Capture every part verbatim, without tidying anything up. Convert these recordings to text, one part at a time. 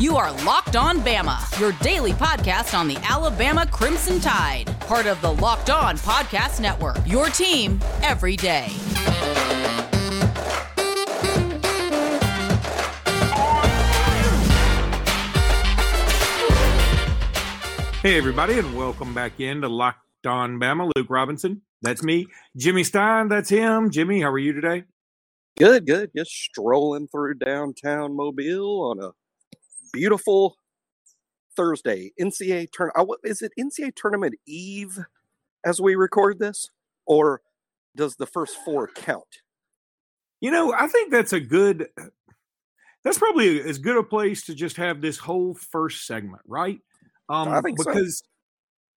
You are Locked On Bama, your daily podcast on the Alabama Crimson Tide, part of the Locked On Podcast Network, your team every day. Hey, everybody, and welcome back in to Locked Don Bama. Luke Robinson, that's me. Jimmy Stein, that's him. Jimmy, how are you today? Good, good. Just strolling through downtown Mobile on a beautiful Thursday. N C A A tournament. Is it N C A A tournament eve as we record this? Or does the first four count? You know, I think that's a good, that's probably as good a place to just have this whole first segment, right? Um, I think because so.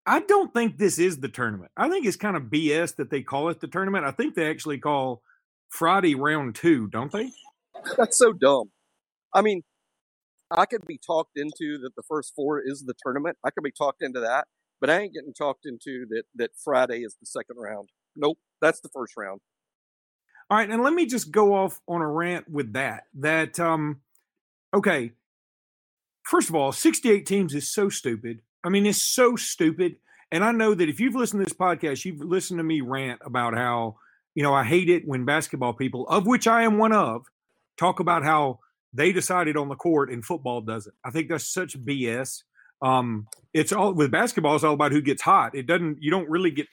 I don't think this is the tournament. I think it's kind of B S that they call it the tournament. I think they actually call Friday round two, don't they? That's so dumb. I mean, I could be talked into that the first four is the tournament. I could be talked into that, but I ain't getting talked into that, that Friday is the second round. Nope, that's the first round. All right, and let me just go off on a rant with that. That, um, okay, first of all, sixty-eight teams is so stupid. I mean, it's so stupid. And I know that if you've listened to this podcast, you've listened to me rant about how, you know, I hate it when basketball people, of which I am one of, talk about how they decided on the court and football doesn't. I think that's such B S. Um, it's all with basketball, it's all about who gets hot. It doesn't, you don't really get,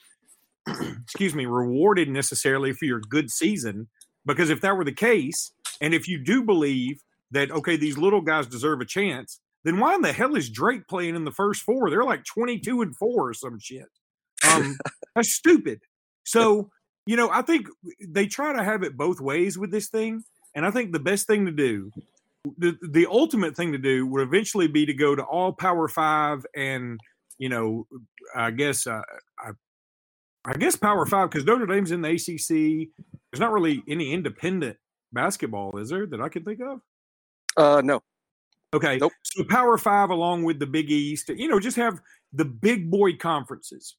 excuse me, rewarded necessarily for your good season. Because if that were the case, and if you do believe that, okay, these little guys deserve a chance, then why in the hell is Drake playing in the first four? They're like twenty-two and four or some shit. Um, that's stupid. So, you know, I think they try to have it both ways with this thing. And I think the best thing to do, the, the ultimate thing to do would eventually be to go to all Power Five and, you know, I guess, uh, I, I guess Power Five, because Notre Dame's in the A C C. There's not really any independent basketball, is there, that I can think of? Uh, no. Okay, nope. So Power Five along with the Big East, you know, just have the big boy conferences.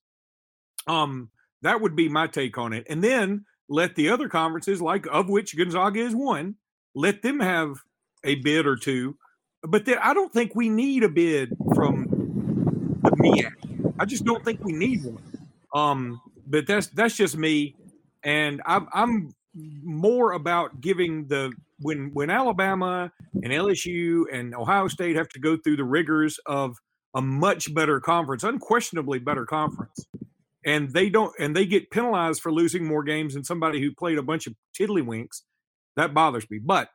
Um, that would be my take on it. And then let the other conferences, like of which Gonzaga is one, let them have a bid or two. But then I don't think we need a bid from the M I A C. I just don't think we need one. Um, but that's that's just me, and I'm, I'm more about giving the – When when Alabama and L S U and Ohio State have to go through the rigors of a much better conference, unquestionably better conference, and they don't, and they get penalized for losing more games than somebody who played a bunch of tiddlywinks, that bothers me. But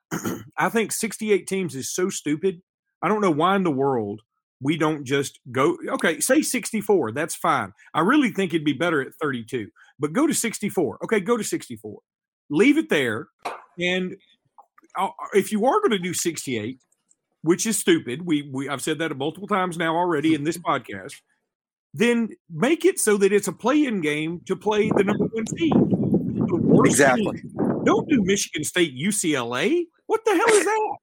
I think sixty-eight teams is so stupid. I don't know why in the world we don't just go, okay, say sixty-four, that's fine. I really think it'd be better at thirty-two, but go to sixty-four. Okay, go to sixty-four. Leave it there, and if you are going to do sixty-eight, which is stupid, we we I've said that multiple times now already in this podcast, then make it so that it's a play-in game to play the number one seed. Exactly. Team. Don't do Michigan State, U C L A. What the hell is that?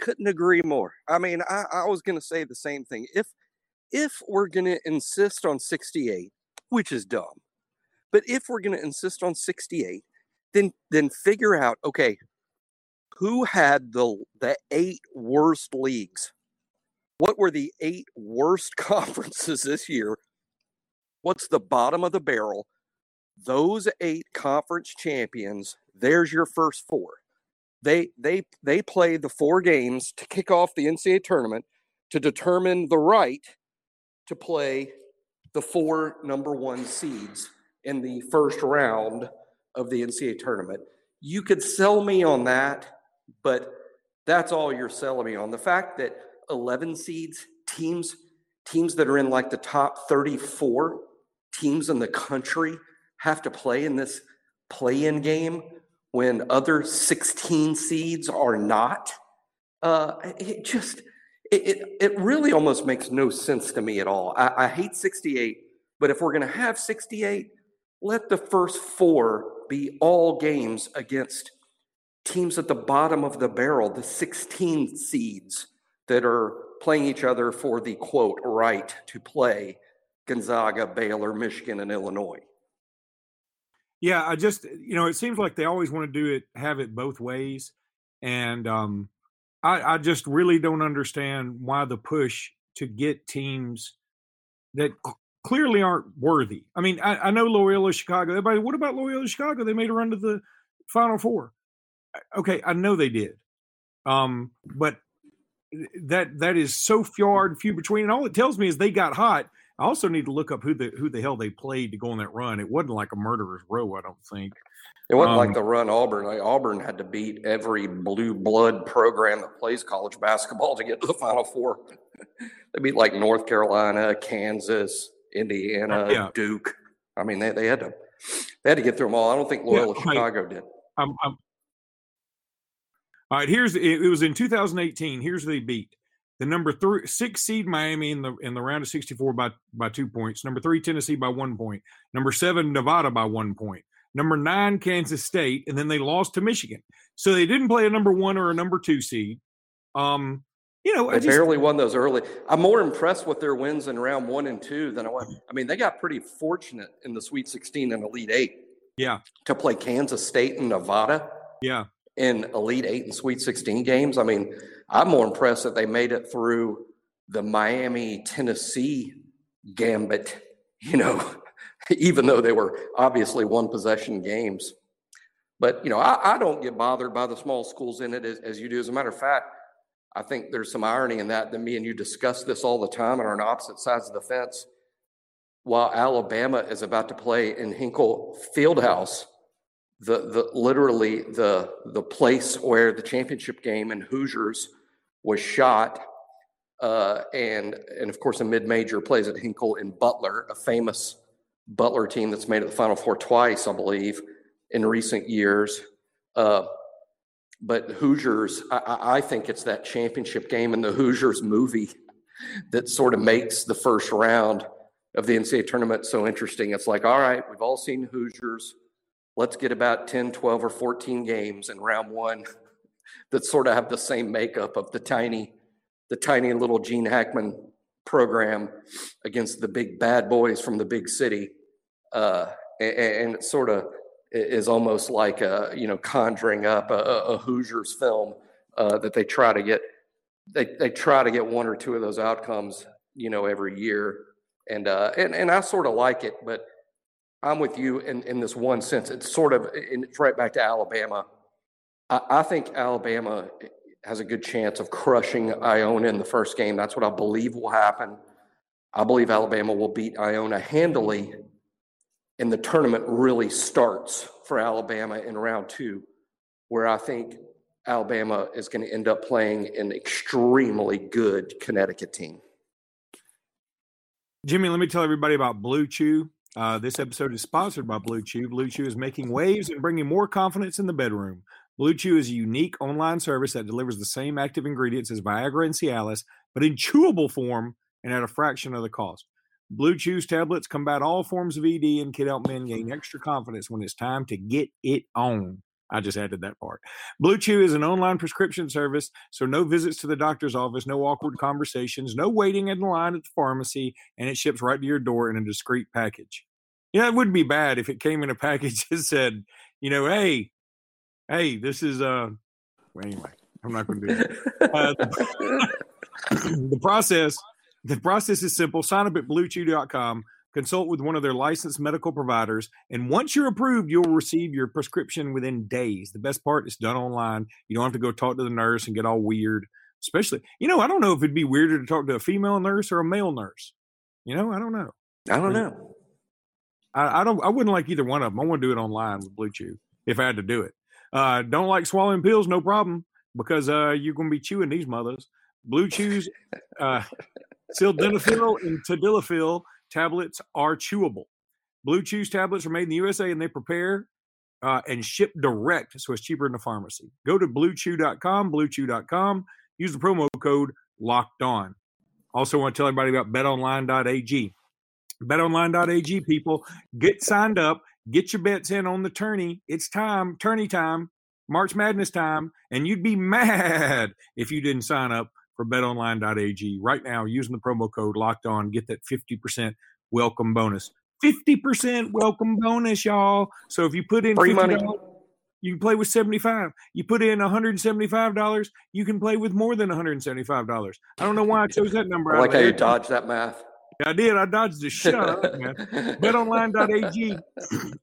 Couldn't agree more. I mean, I, I was going to say the same thing. If if we're going to insist on sixty-eight, which is dumb, but if we're going to insist on sixty-eight, then then figure out, okay, who had the the eight worst leagues? What were the eight worst conferences this year? What's the bottom of the barrel? Those eight conference champions, there's your first four. They they they play the four games to kick off the N C A A tournament to determine the right to play the four number one seeds in the first round of the N C A A tournament. You could sell me on that, but that's all you're selling me on. The fact that eleven seeds, teams, teams that are in like the top thirty-four teams in the country have to play in this play-in game when other sixteen seeds are not, uh, it just, it, it, it really almost makes no sense to me at all. I, I hate sixty-eight, but if we're going to have sixty-eight, let the first four be all games against teams at the bottom of the barrel, the sixteen seeds that are playing each other for the, quote, right to play Gonzaga, Baylor, Michigan, and Illinois. Yeah, I just, you know, it seems like they always want to do it, have it both ways. And um, I, I just really don't understand why the push to get teams that c- clearly aren't worthy. I mean, I, I know Loyola Chicago. Everybody, what about Loyola Chicago? They made a run to the Final Four. Okay, I know they did. Um, but that that is so few and few between. And all it tells me is they got hot. I also need to look up who the who the hell they played to go on that run. It wasn't like a murderer's row, I don't think. It wasn't um, like the run Auburn. Like Auburn had to beat every blue blood program that plays college basketball to get to the Final Four. They beat like North Carolina, Kansas, Indiana, yeah. Duke. I mean, they, they had to they had to get through them all. I don't think Loyola yeah, Chicago right. did. I'm, I'm, all right, here's it was in two thousand eighteen. Here's who they beat. The number three, six seed Miami in the in the round of sixty-four by, by two points. Number three, Tennessee by one point. Number seven, Nevada by one point. Number nine, Kansas State, and then they lost to Michigan. So they didn't play a number one or a number two seed. Um, you know, they I just, barely won those early. I'm more impressed with their wins in round one and two than I was. I mean, they got pretty fortunate in the Sweet sixteen and Elite Eight. Yeah, to play Kansas State and Nevada. Yeah. In Elite Eight and Sweet sixteen games. I mean, I'm more impressed that they made it through the Miami-Tennessee gambit, you know, even though they were obviously one-possession games. But, you know, I, I don't get bothered by the small schools in it as, as you do. As a matter of fact, I think there's some irony in that, that me and you discuss this all the time and are on opposite sides of the fence. While Alabama is about to play in Hinkle Fieldhouse, The the literally the the place where the championship game in Hoosiers was shot, uh, and and of course a mid-major plays at Hinkle in Butler, a famous Butler team that's made it the Final Four twice, I believe, in recent years. Uh, but Hoosiers, I, I think it's that championship game in the Hoosiers movie that sort of makes the first round of the N C double A tournament so interesting. It's like, all right, we've all seen Hoosiers. Let's get about ten, twelve, or fourteen games in round one that sort of have the same makeup of the tiny, the tiny little Gene Hackman program against the big bad boys from the big city. Uh, and, and it sort of is almost like, a, you know, conjuring up a, a Hoosiers film uh, that they try to get, they, they try to get one or two of those outcomes, you know, every year. And, uh, and, and I sort of like it, but I'm with you in, in this one sense. It's sort of, and it's right back to Alabama. I, I think Alabama has a good chance of crushing Iona in the first game. That's what I believe will happen. I believe Alabama will beat Iona handily, and the tournament really starts for Alabama in round two, where I think Alabama is going to end up playing an extremely good Connecticut team. Jimmy, let me tell everybody about Blue Chew. Uh, this episode is sponsored by Blue Chew. Blue Chew is making waves and bringing more confidence in the bedroom. Blue Chew is a unique online service that delivers the same active ingredients as Viagra and Cialis, but in chewable form and at a fraction of the cost. Blue Chew's tablets combat all forms of E D and can help men gain extra confidence when it's time to get it on. I just added that part. Blue Chew is an online prescription service, so no visits to the doctor's office, no awkward conversations, no waiting in line at the pharmacy, and it ships right to your door in a discreet package. You know, it wouldn't be bad if it came in a package that said, you know, hey, hey, this is, uh, well, anyway, I'm not going to do that. Uh, the, the process, the process is simple. Sign up at blue chew dot com. Consult with one of their licensed medical providers, and once you're approved, you'll receive your prescription within days. The best part is done online. You don't have to go talk to the nurse and get all weird, especially, you know, I don't know if it'd be weirder to talk to a female nurse or a male nurse. You know, I don't know. I don't know. I, I don't, I wouldn't like either one of them. I want to do it online with Blue Chew if I had to do it. Uh, don't like swallowing pills, no problem, because uh, you're going to be chewing these mothers. Blue Chew's uh, sildenafil and tadalafil tablets are chewable. Blue Chew's tablets are made in the U S A, and they prepare uh, and ship direct, so it's cheaper in the pharmacy. Go to blue chew dot com, blue chew dot com. Use the promo code Locked On. Also want to tell everybody about bet online dot a g. bet online dot a g, people, get signed up. Get your bets in on the tourney. It's time, tourney time, March Madness time, and you'd be mad if you didn't sign up for bet online dot a g right now, using the promo code Locked On. Get that fifty percent welcome bonus. fifty percent welcome bonus, y'all. So if you put in free fifty dollars, money, You can play with seventy-five dollars. You put in one hundred seventy-five dollars, you can play with more than one hundred seventy-five dollars. I don't know why I chose that number. I like how you dodged that math. I did. I dodged the shit out of it, man. BetOnline.ag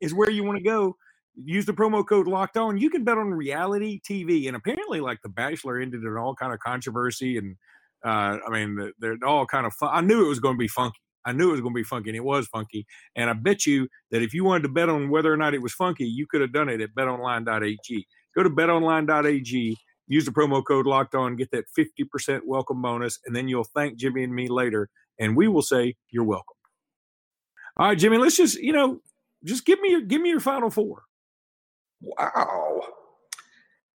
is where you want to go. Use the promo code Locked On. You can bet on reality T V. And apparently, like, The Bachelor ended in all kind of controversy. And, uh, I mean, they're all kind of fun. I knew it was going to be funky. I knew it was going to be funky, and it was funky. And I bet you that if you wanted to bet on whether or not it was funky, you could have done it at BetOnline.ag. Go to BetOnline.ag, use the promo code Locked On, get that fifty percent welcome bonus, and then you'll thank Jimmy and me later, and we will say you're welcome. All right, Jimmy, let's just, you know, just give me your give me your Final Four. Wow.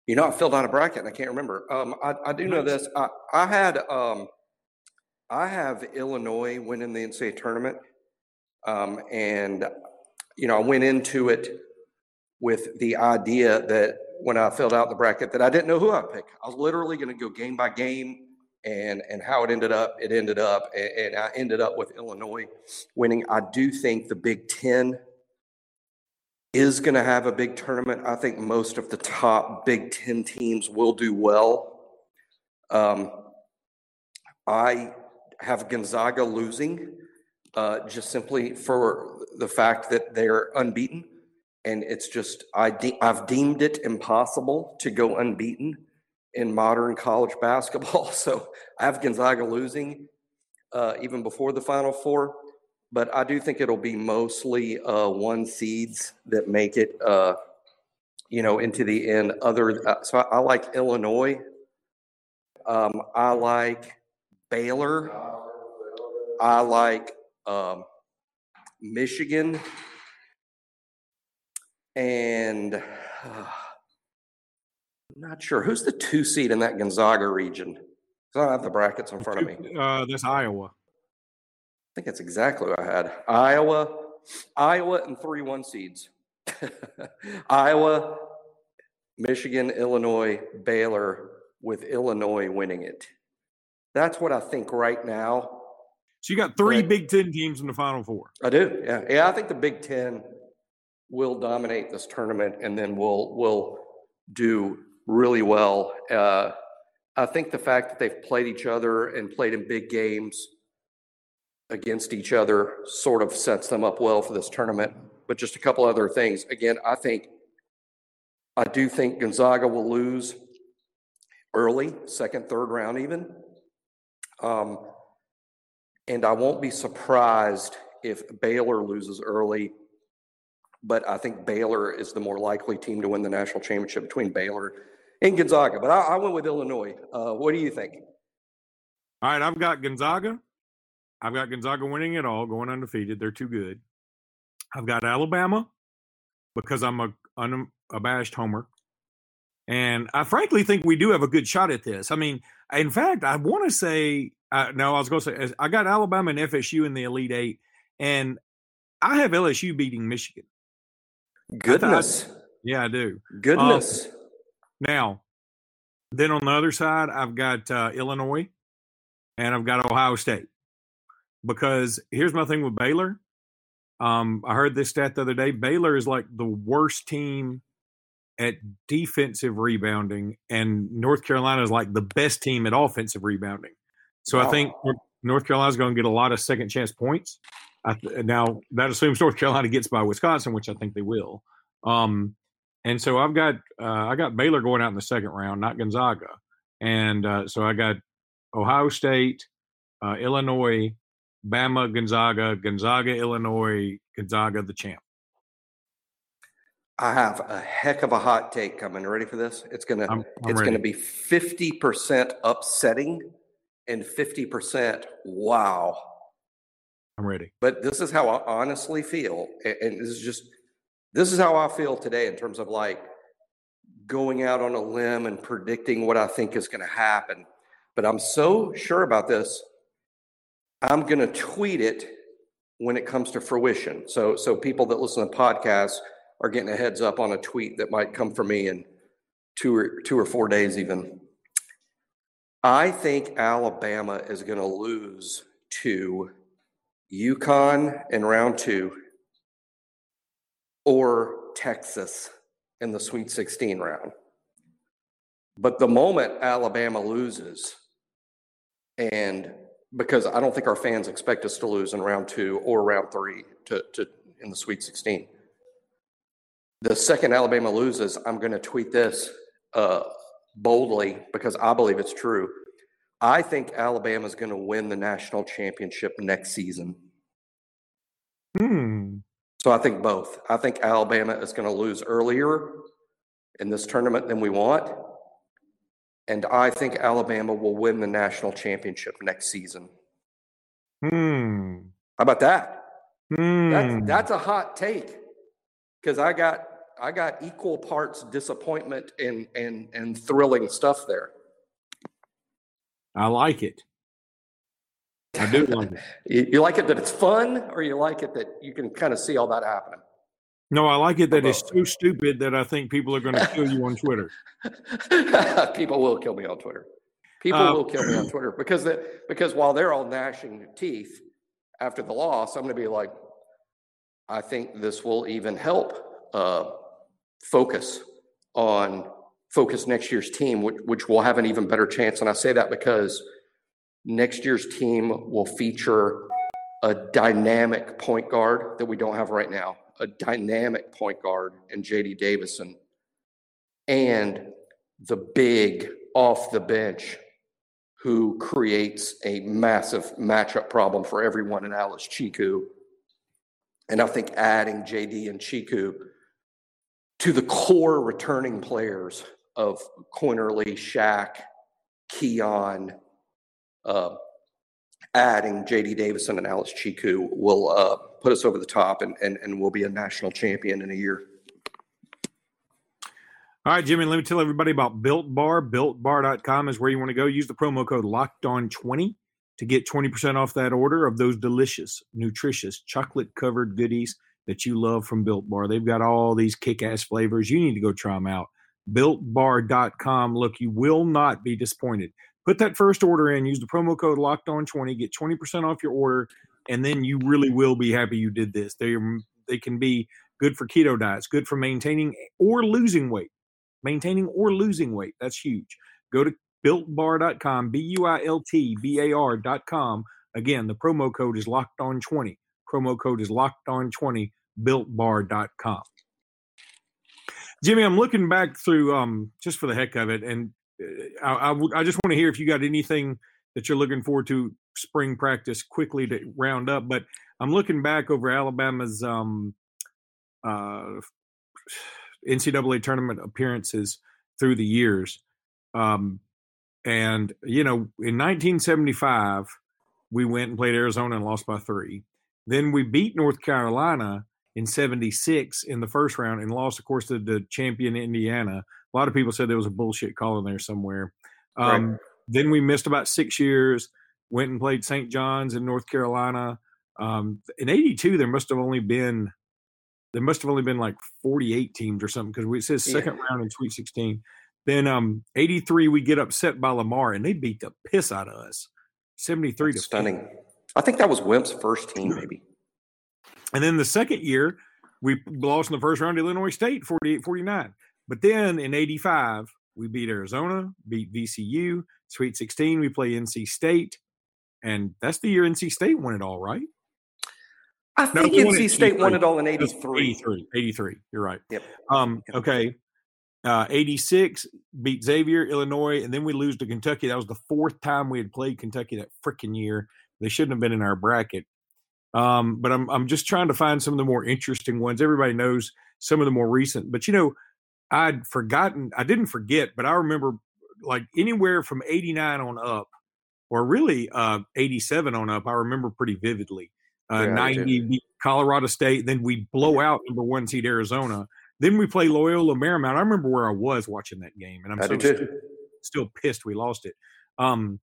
You know, I filled out a bracket, and I can't remember. Um, I, I do know this. I, I had um, – I have Illinois winning the N C double A tournament, um, and, you know, I went into it with the idea that when I filled out the bracket that I didn't know who I'd pick. I was literally going to go game by game, and and how it ended up, it ended up, and, and I ended up with Illinois winning. I do think the Big Ten is going to have a big tournament. I think most of the top Big Ten teams will do well. Um, I have Gonzaga losing uh, just simply for the fact that they're unbeaten. And it's just, I de- I've deemed it impossible to go unbeaten in modern college basketball. So I have Gonzaga losing uh, even before the Final Four. But I do think it'll be mostly uh, one seeds that make it, uh, you know, into the end. Other uh, So I, I like Illinois. Um, I like Baylor. I like um, Michigan, and uh, I'm not sure who's the two seed in that Gonzaga region. Because I don't have the brackets in front of me. Uh, that's Iowa. I think that's exactly what I had. Iowa, Iowa, and three one seeds. Iowa, Michigan, Illinois, Baylor, with Illinois winning it. That's what I think right now. So you got three but Big Ten teams in the Final Four. I do, yeah. Yeah, I think the Big Ten will dominate this tournament, and then we'll, we'll do really well. Uh, I think the fact that they've played each other and played in big games against each other sort of sets them up well for this tournament. But just a couple other things. Again, I think – I do think Gonzaga will lose early, second, third round even. Um, and I won't be surprised if Baylor loses early, but I think Baylor is the more likely team to win the national championship between Baylor and Gonzaga. But I, I went with Illinois. Uh, what do you think? All right, I've got Gonzaga. I've got Gonzaga winning it all, going undefeated. They're too good. I've got Alabama because I'm a unabashed homer. And I frankly think we do have a good shot at this. I mean, in fact, I want to say uh, – no, I was going to say – I got Alabama and F S U in the Elite Eight, and I have L S U beating Michigan. Goodness. I thought, yeah, I do. Goodness. Um, now, then on the other side, I've got uh, Illinois, and I've got Ohio State. Because here's my thing with Baylor. Um, I heard this stat the other day. Baylor is like the worst team – at defensive rebounding, and North Carolina is like the best team at offensive rebounding. So wow. I think North Carolina is going to get a lot of second chance points. I th- now that assumes North Carolina gets by Wisconsin, which I think they will. Um, and so I've got, uh, I got Baylor going out in the second round, not Gonzaga. And uh, so I got Ohio State, uh, Illinois, Bama, Gonzaga, Gonzaga, Illinois, Gonzaga, the champ. I have a heck of a hot take coming. Ready for this? It's gonna I'm, I'm it's ready. gonna be fifty percent upsetting and fifty percent wow. I'm ready. But this is how I honestly feel, and this is just this is how I feel today in terms of like going out on a limb and predicting what I think is gonna happen. But I'm so sure about this, I'm gonna tweet it when it comes to fruition. So so people that listen to podcasts are getting a heads up on a tweet that might come from me in two or two or four days even. I think Alabama is going to lose to UConn in round two or Texas in the Sweet sixteen round. But the moment Alabama loses, and because I don't think our fans expect us to lose in round two or round three to, to in the Sweet sixteen. The second Alabama loses, I'm going to tweet this uh, boldly because I believe it's true. I think Alabama is going to win the national championship next season. Hmm. So I think both. I think Alabama is going to lose earlier in this tournament than we want. And I think Alabama will win the national championship next season. Hmm. How about that? Hmm. That's, that's a hot take. Because I got I got equal parts disappointment and, and, and thrilling stuff there. I like it. I do like it. You like it that it's fun, or you like it that you can kind of see all that happening? No, I like it that it's so stupid that I think people are going to kill you on Twitter. People will kill me on Twitter. People uh, will kill me on Twitter because that because while they're all gnashing their teeth after the loss, I'm going to be like, I think this will even help uh, focus on focus next year's team, which, which will have an even better chance. And I say that because next year's team will feature a dynamic point guard that we don't have right now, a dynamic point guard in J D. Davison, and the big off the bench who creates a massive matchup problem for everyone in Alice Chiku. And I think adding J D and Chiku to the core returning players of Quinterly, Shaq, Keon, uh, adding J D. Davison and Alice Chiku will uh, put us over the top, and, and, and we'll be a national champion in a year. All right, Jimmy, let me tell everybody about Built Bar. Built Bar dot com is where you want to go. Use the promo code locked on twenty. To get twenty percent off that order of those delicious, nutritious, chocolate-covered goodies that you love from Built Bar. They've got all these kick-ass flavors. You need to go try them out. Built Bar dot com. Look, you will not be disappointed. Put that first order in. Use the promo code locked on twenty. Get twenty percent off your order, and then you really will be happy you did this. They they can be good for keto diets, good for maintaining or losing weight. Maintaining or losing weight. That's huge. Go to built bar dot com, B U I L T B A R dot com. Again, the promo code is locked on twenty. Promo code is locked on twenty, built bar dot com. Jimmy, I'm looking back through, um, just for the heck of it, and I, I, w- I just want to hear if you got anything that you're looking forward to spring practice quickly to round up, but I'm looking back over Alabama's um, uh, N C double A tournament appearances through the years. Um, And, you know, in nineteen seventy-five, we went and played Arizona and lost by three. Then we beat North Carolina in seventy-six in the first round and lost, of course, to the champion Indiana. A lot of people said there was a bullshit call in there somewhere. Um, right. Then we missed about six years, went and played Saint John's in North Carolina. Um, in eighty-two, there must have only been there must have only been like forty-eight teams or something, because it says second yeah. round in Sweet sixteen. Then um, eighty-three, we get upset by Lamar, and they beat the piss out of us, seventy-three to stunning. four. I think that was Wimp's first team, maybe. And then the second year, we lost in the first round to Illinois State, forty-eight forty-nine. But then in eighty-five, we beat Arizona, beat V C U, Sweet sixteen, we play N C State, and that's the year N C State won it all, right? I think no, N C State won it all in eighty-three. eighty-three, eighty-three. You're right. Yep. Um, yep. Okay. Uh, eighty-six, beat Xavier, Illinois, and then we lose to Kentucky. That was the fourth time we had played Kentucky that freaking year. They shouldn't have been in our bracket. Um, but I'm I'm just trying to find some of the more interesting ones. Everybody knows some of the more recent. But, you know, I'd forgotten. I didn't forget, but I remember, like, anywhere from eighty-nine on up, or really uh, eighty-seven on up, I remember pretty vividly. Uh, yeah, ninety, beat Colorado State, then we blow out number one seed Arizona. Then we play Loyola Marymount. I remember where I was watching that game, and I'm so still, still pissed we lost it. Um,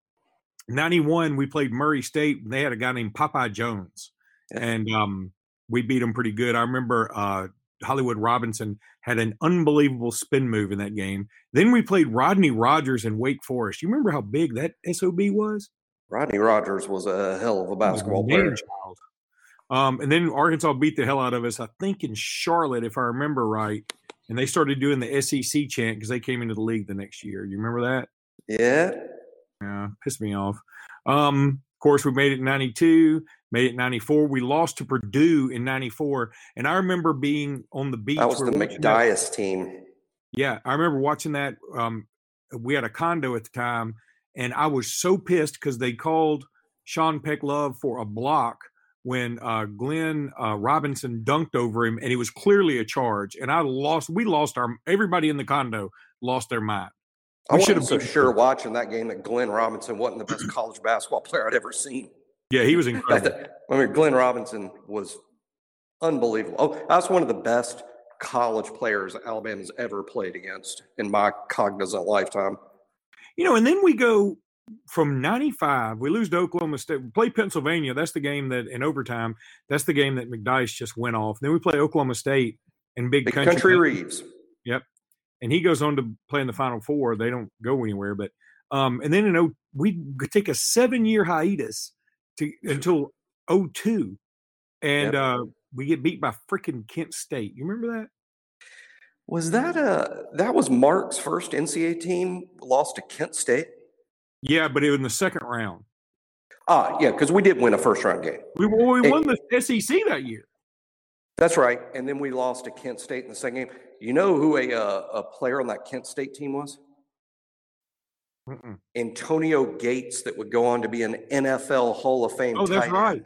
ninety-one, we played Murray State, and they had a guy named Popeye Jones, and um, we beat them pretty good. I remember uh, Hollywood Robinson had an unbelievable spin move in that game. Then we played Rodney Rogers in Wake Forest. You remember how big that S O B was? Rodney Rogers was a hell of a basketball a player. Child. Um, and then Arkansas beat the hell out of us, I think, in Charlotte, if I remember right. and they started doing the S E C chant because they came into the league the next year. You remember that? Yeah. Yeah, pissed me off. Um, of course, we made it in ninety-two, made it in ninety-four. We lost to Purdue in ninety-four, and I remember being on the beach. That was the McDias team. Yeah, I remember watching that. Um, we had a condo at the time, and I was so pissed because they called Sean Peck Love for a block when uh, Glenn uh, Robinson dunked over him, and it was clearly a charge. And I lost. We lost our everybody in the condo lost their mind. We I wasn't so sure it. watching that game that Glenn Robinson wasn't the best college basketball player I'd ever seen. Yeah, he was incredible. I mean, Glenn Robinson was unbelievable. Oh, that's one of the best college players Alabama's ever played against in my cognizant lifetime. You know, and then we go from ninety-five, we lose to Oklahoma State. We play Pennsylvania. That's the game that, in overtime, that's the game that McDice just went off. Then we play Oklahoma State and Big, Big Country. Country Reeves. Yep. And he goes on to play in the Final Four. They don't go anywhere. But um, and then in o- we take a seven-year hiatus to until oh two. And yep. uh, we get beat by freaking Kent State. You remember that? Was that a – that was Mark's first N C A A team lost to Kent State? Yeah, but it was in the second round. Ah, yeah, because we did win a first-round game. We, we and, won the S E C that year. That's right, and then we lost to Kent State in the second game. You know who a uh, a player on that Kent State team was? Mm-mm. Antonio Gates, that would go on to be an N F L Hall of Fame. Oh, that's right. End.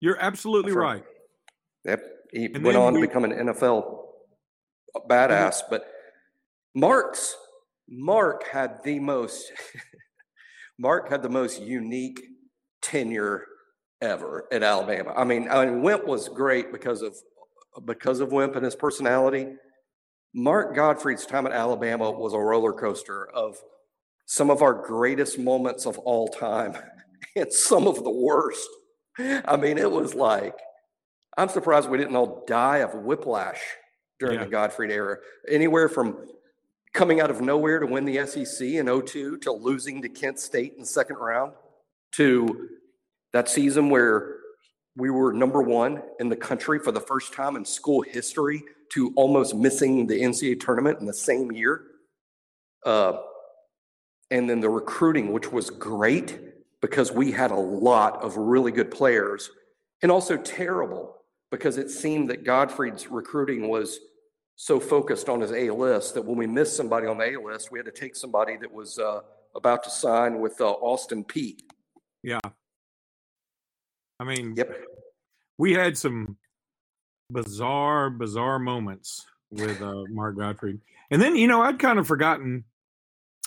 You're absolutely right. right. Yep, he and went on we, to become an N F L badass. Mm-hmm. But Mark's Mark had the most Mark had the most unique tenure ever at Alabama. I mean, I mean, Wimp was great because of because of Wimp and his personality. Mark Godfrey's time at Alabama was a roller coaster of some of our greatest moments of all time and some of the worst. I mean, it was like, I'm surprised we didn't all die of whiplash during yeah. the Godfrey era. Anywhere from coming out of nowhere to win the S E C in oh two to losing to Kent State in the second round to that season where we were number one in the country for the first time in school history to almost missing the N C A A tournament in the same year. Uh, and then the recruiting, which was great because we had a lot of really good players, and also terrible because it seemed that Godfrey's recruiting was so focused on his A-list that when we missed somebody on the A-list, we had to take somebody that was uh, about to sign with uh, Austin Peay. Yeah. I mean, yep. we had some bizarre, bizarre moments with uh, Mark Godfrey. And then, you know, I'd kind of forgotten.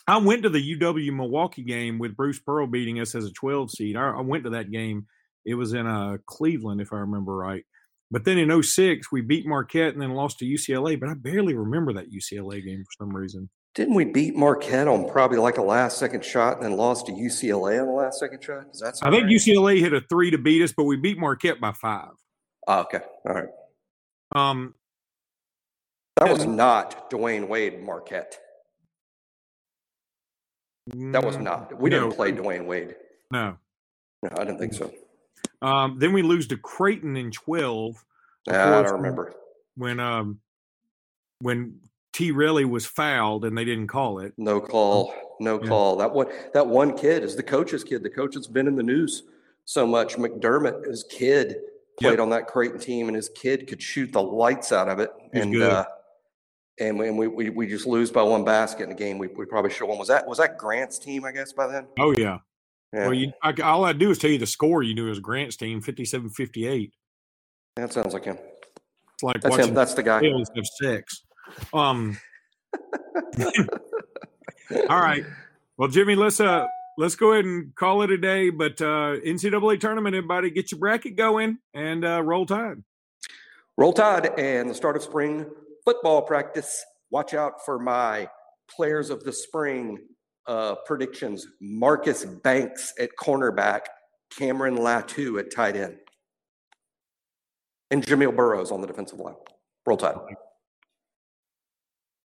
I went to the U W Milwaukee game with Bruce Pearl beating us as a twelve seed. I, I went to that game. It was in uh, Cleveland, if I remember right. But then in oh six, we beat Marquette and then lost to U C L A. But I barely remember that U C L A game for some reason. Didn't we beat Marquette on probably like a last-second shot and then lost to U C L A on the last-second shot? Is that I think right? U C L A hit a three to beat us, but we beat Marquette by five. Oh, okay. All right. Um, that was not Dwayne Wade Marquette. No, that was not. We no, didn't play Dwayne Wade. No. No, I didn't think so. Um, then we lose to Creighton in twelve. Yeah, I don't remember. When um, when – T. Reilly was fouled, and they didn't call it. No call, no yeah. call. That one, that one kid is the coach's kid. The coach has been in the news so much. McDermott, his kid, played yep. on that Creighton team, and his kid could shoot the lights out of it. He's and uh, and, we, and we, we we just lose by one basket in a game. We we probably should have won. Was that was that Grant's team? I guess by then. Oh yeah. yeah. Well, you, I, all I do is tell you the score. You knew it was Grant's team, fifty-seven fifty-eight. That sounds like him. It's like that's him. That's the guy. Of six. Um. All right. Well, Jimmy, let's uh let's go ahead and call it a day. But uh, N C A A tournament, everybody, get your bracket going and uh, roll tide. Roll tide and the start of spring football practice. Watch out for my players of the spring uh, predictions: Marcus Banks at cornerback, Cameron Latu at tight end, and Jamil Burrows on the defensive line. Roll tide.